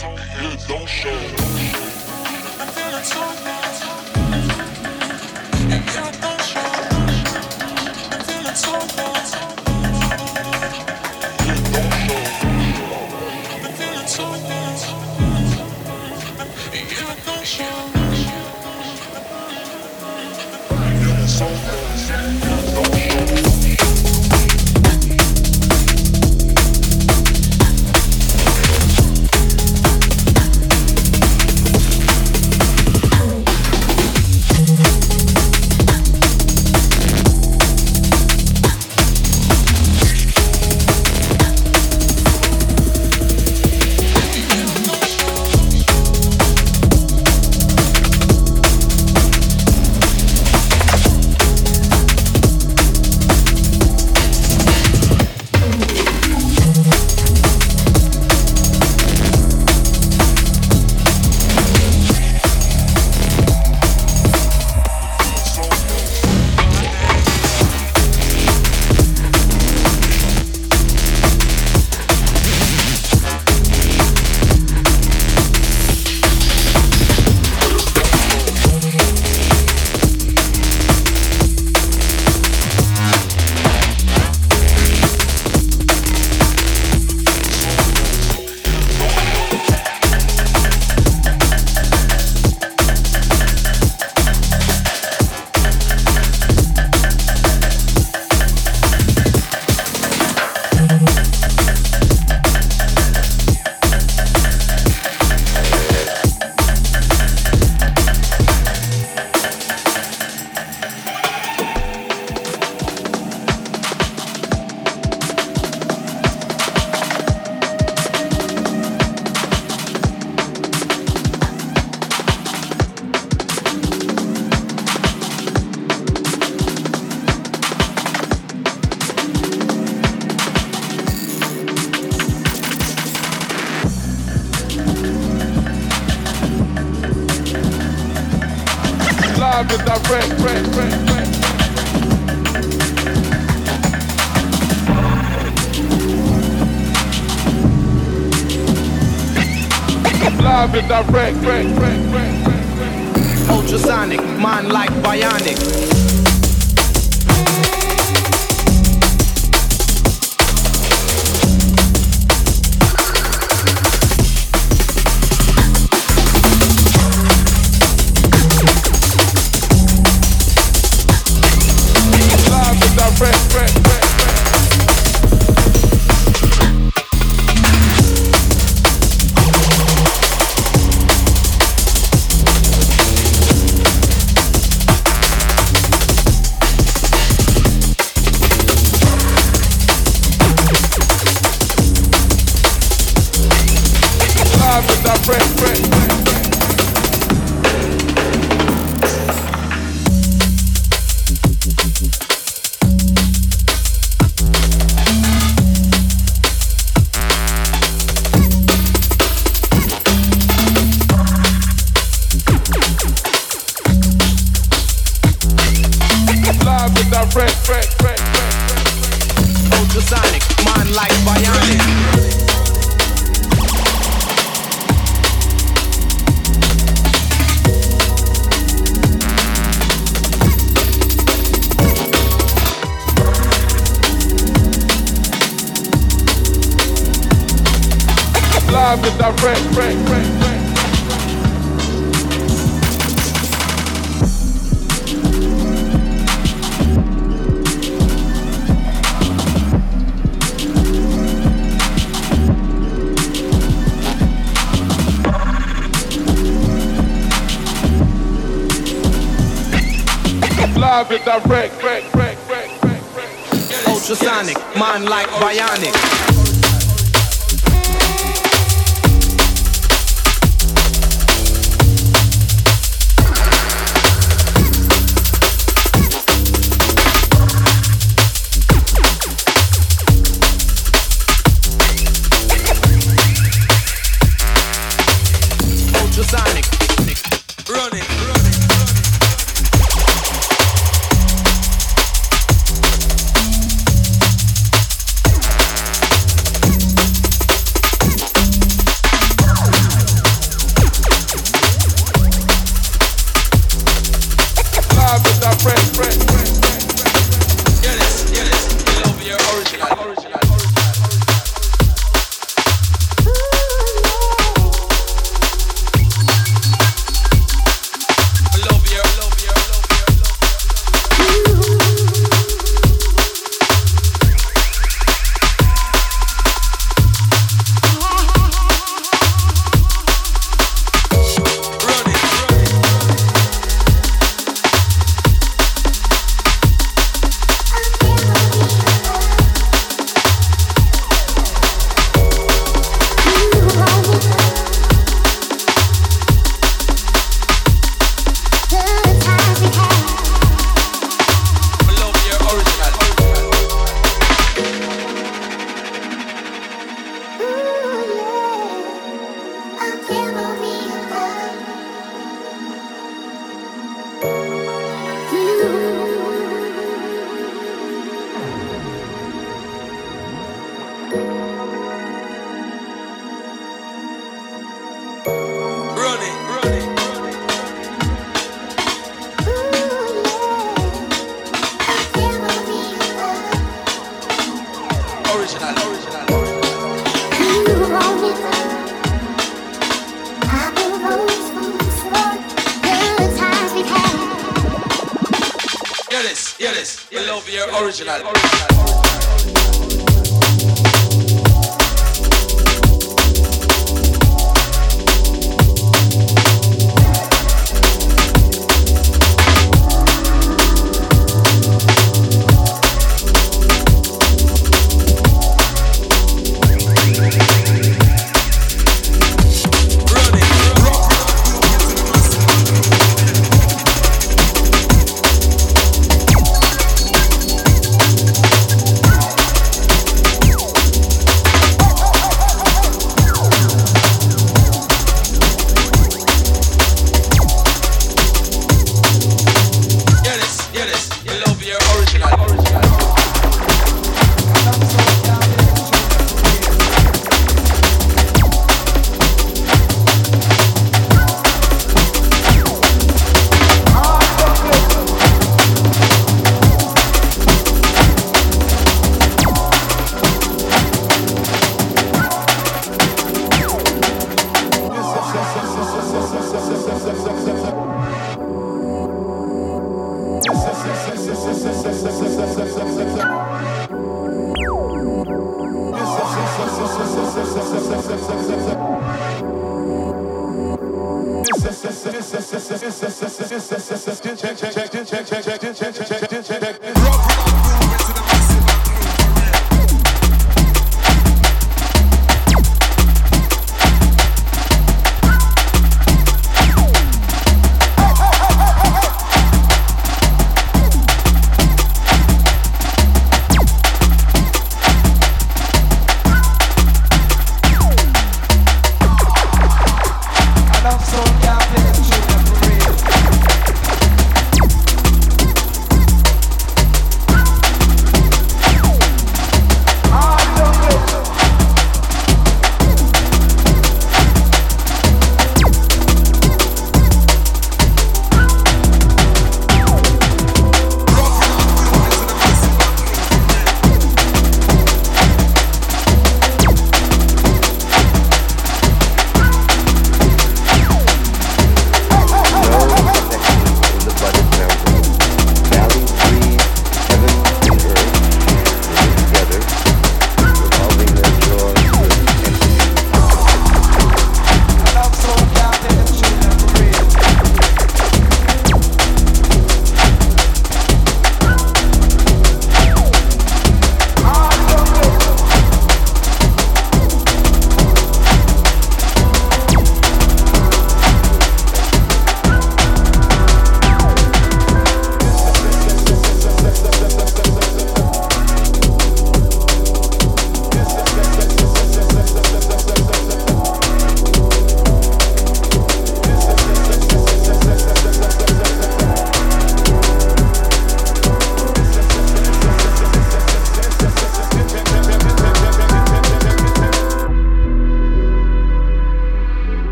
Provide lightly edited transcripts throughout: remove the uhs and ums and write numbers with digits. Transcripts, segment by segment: so good, don't show. I'm feeling so good, and you don't show. I'm feeling so good, don't show. I'm feeling so good, and you don't show. I'm feeling so good, and you don't show. Ultrasonic, mind like bionic. Ultrasonic, mind like bionic.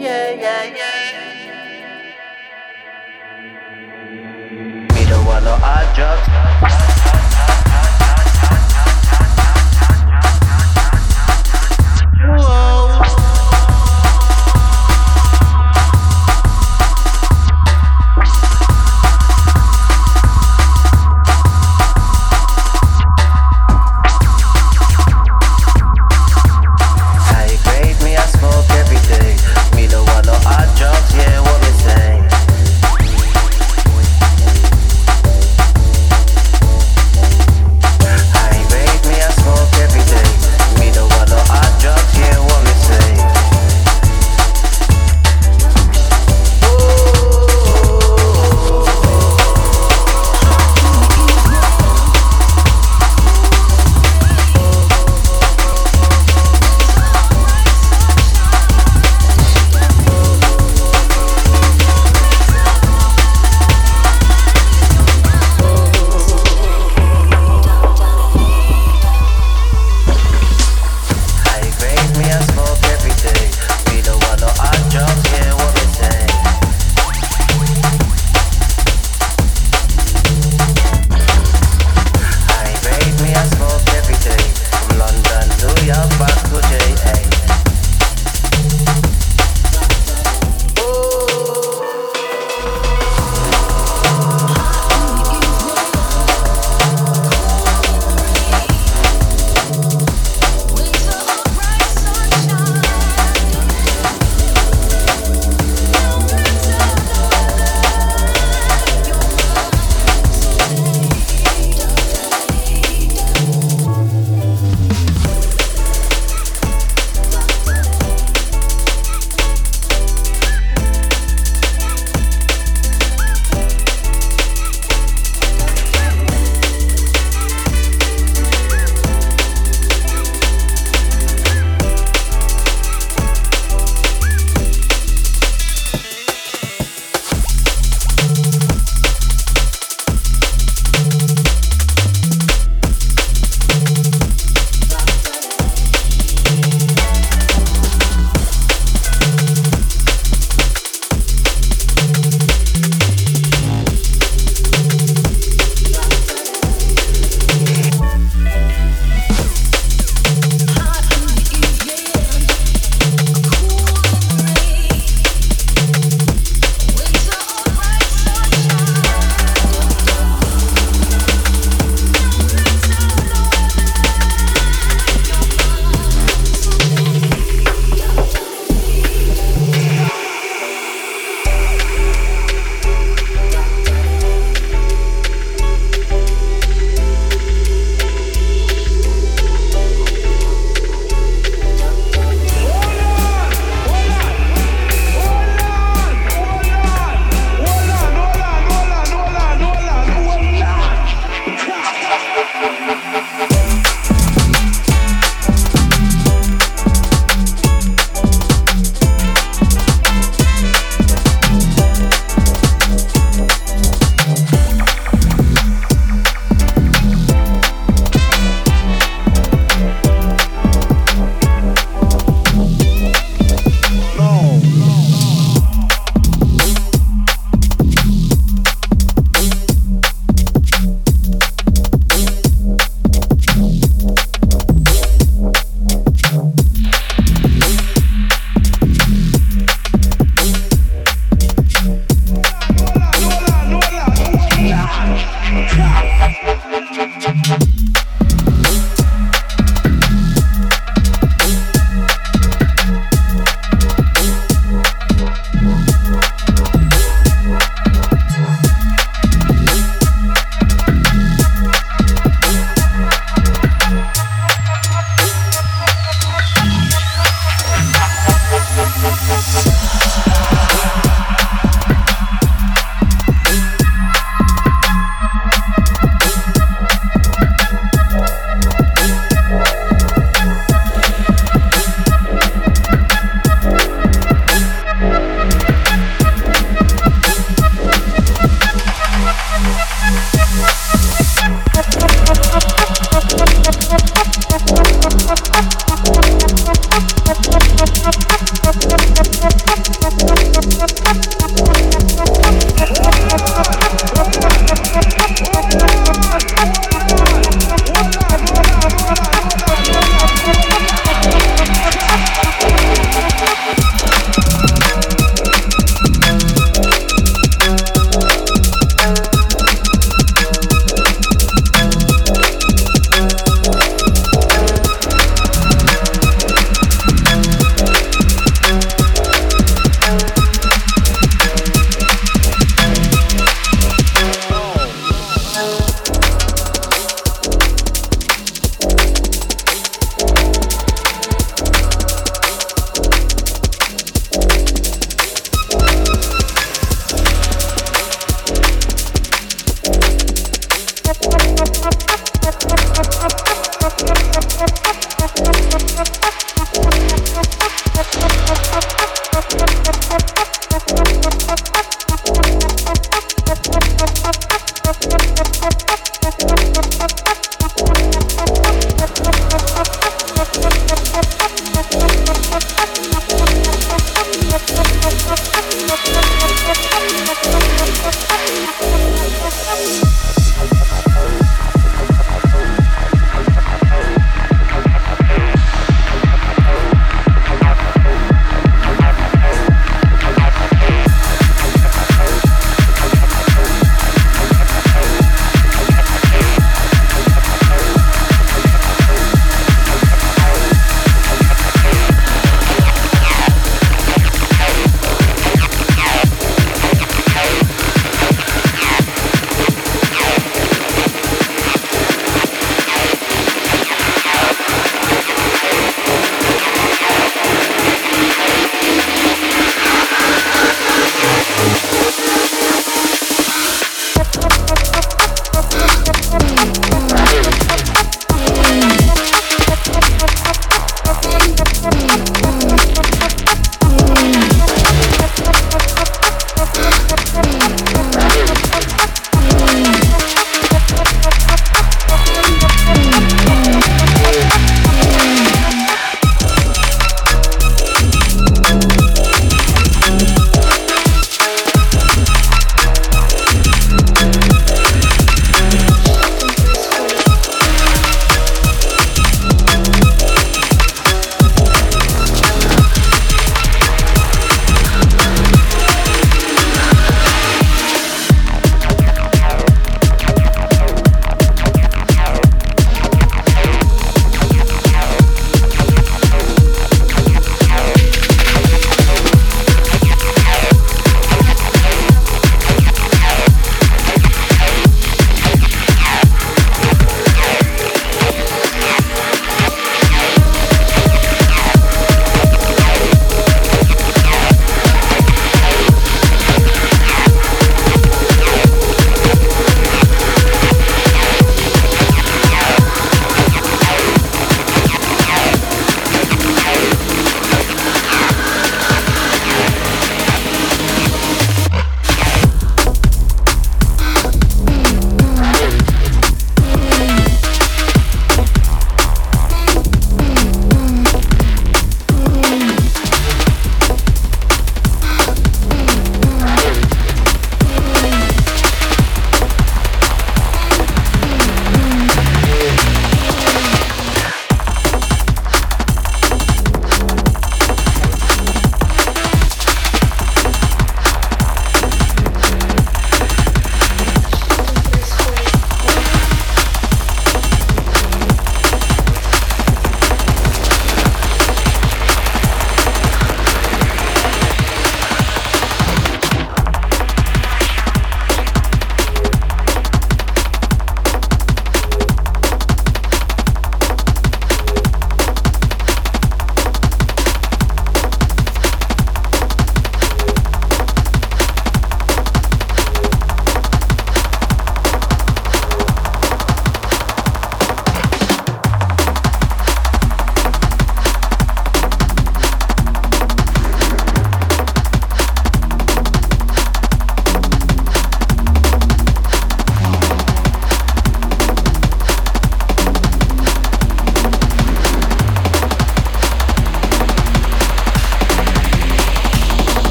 yeah, yeah, yeah.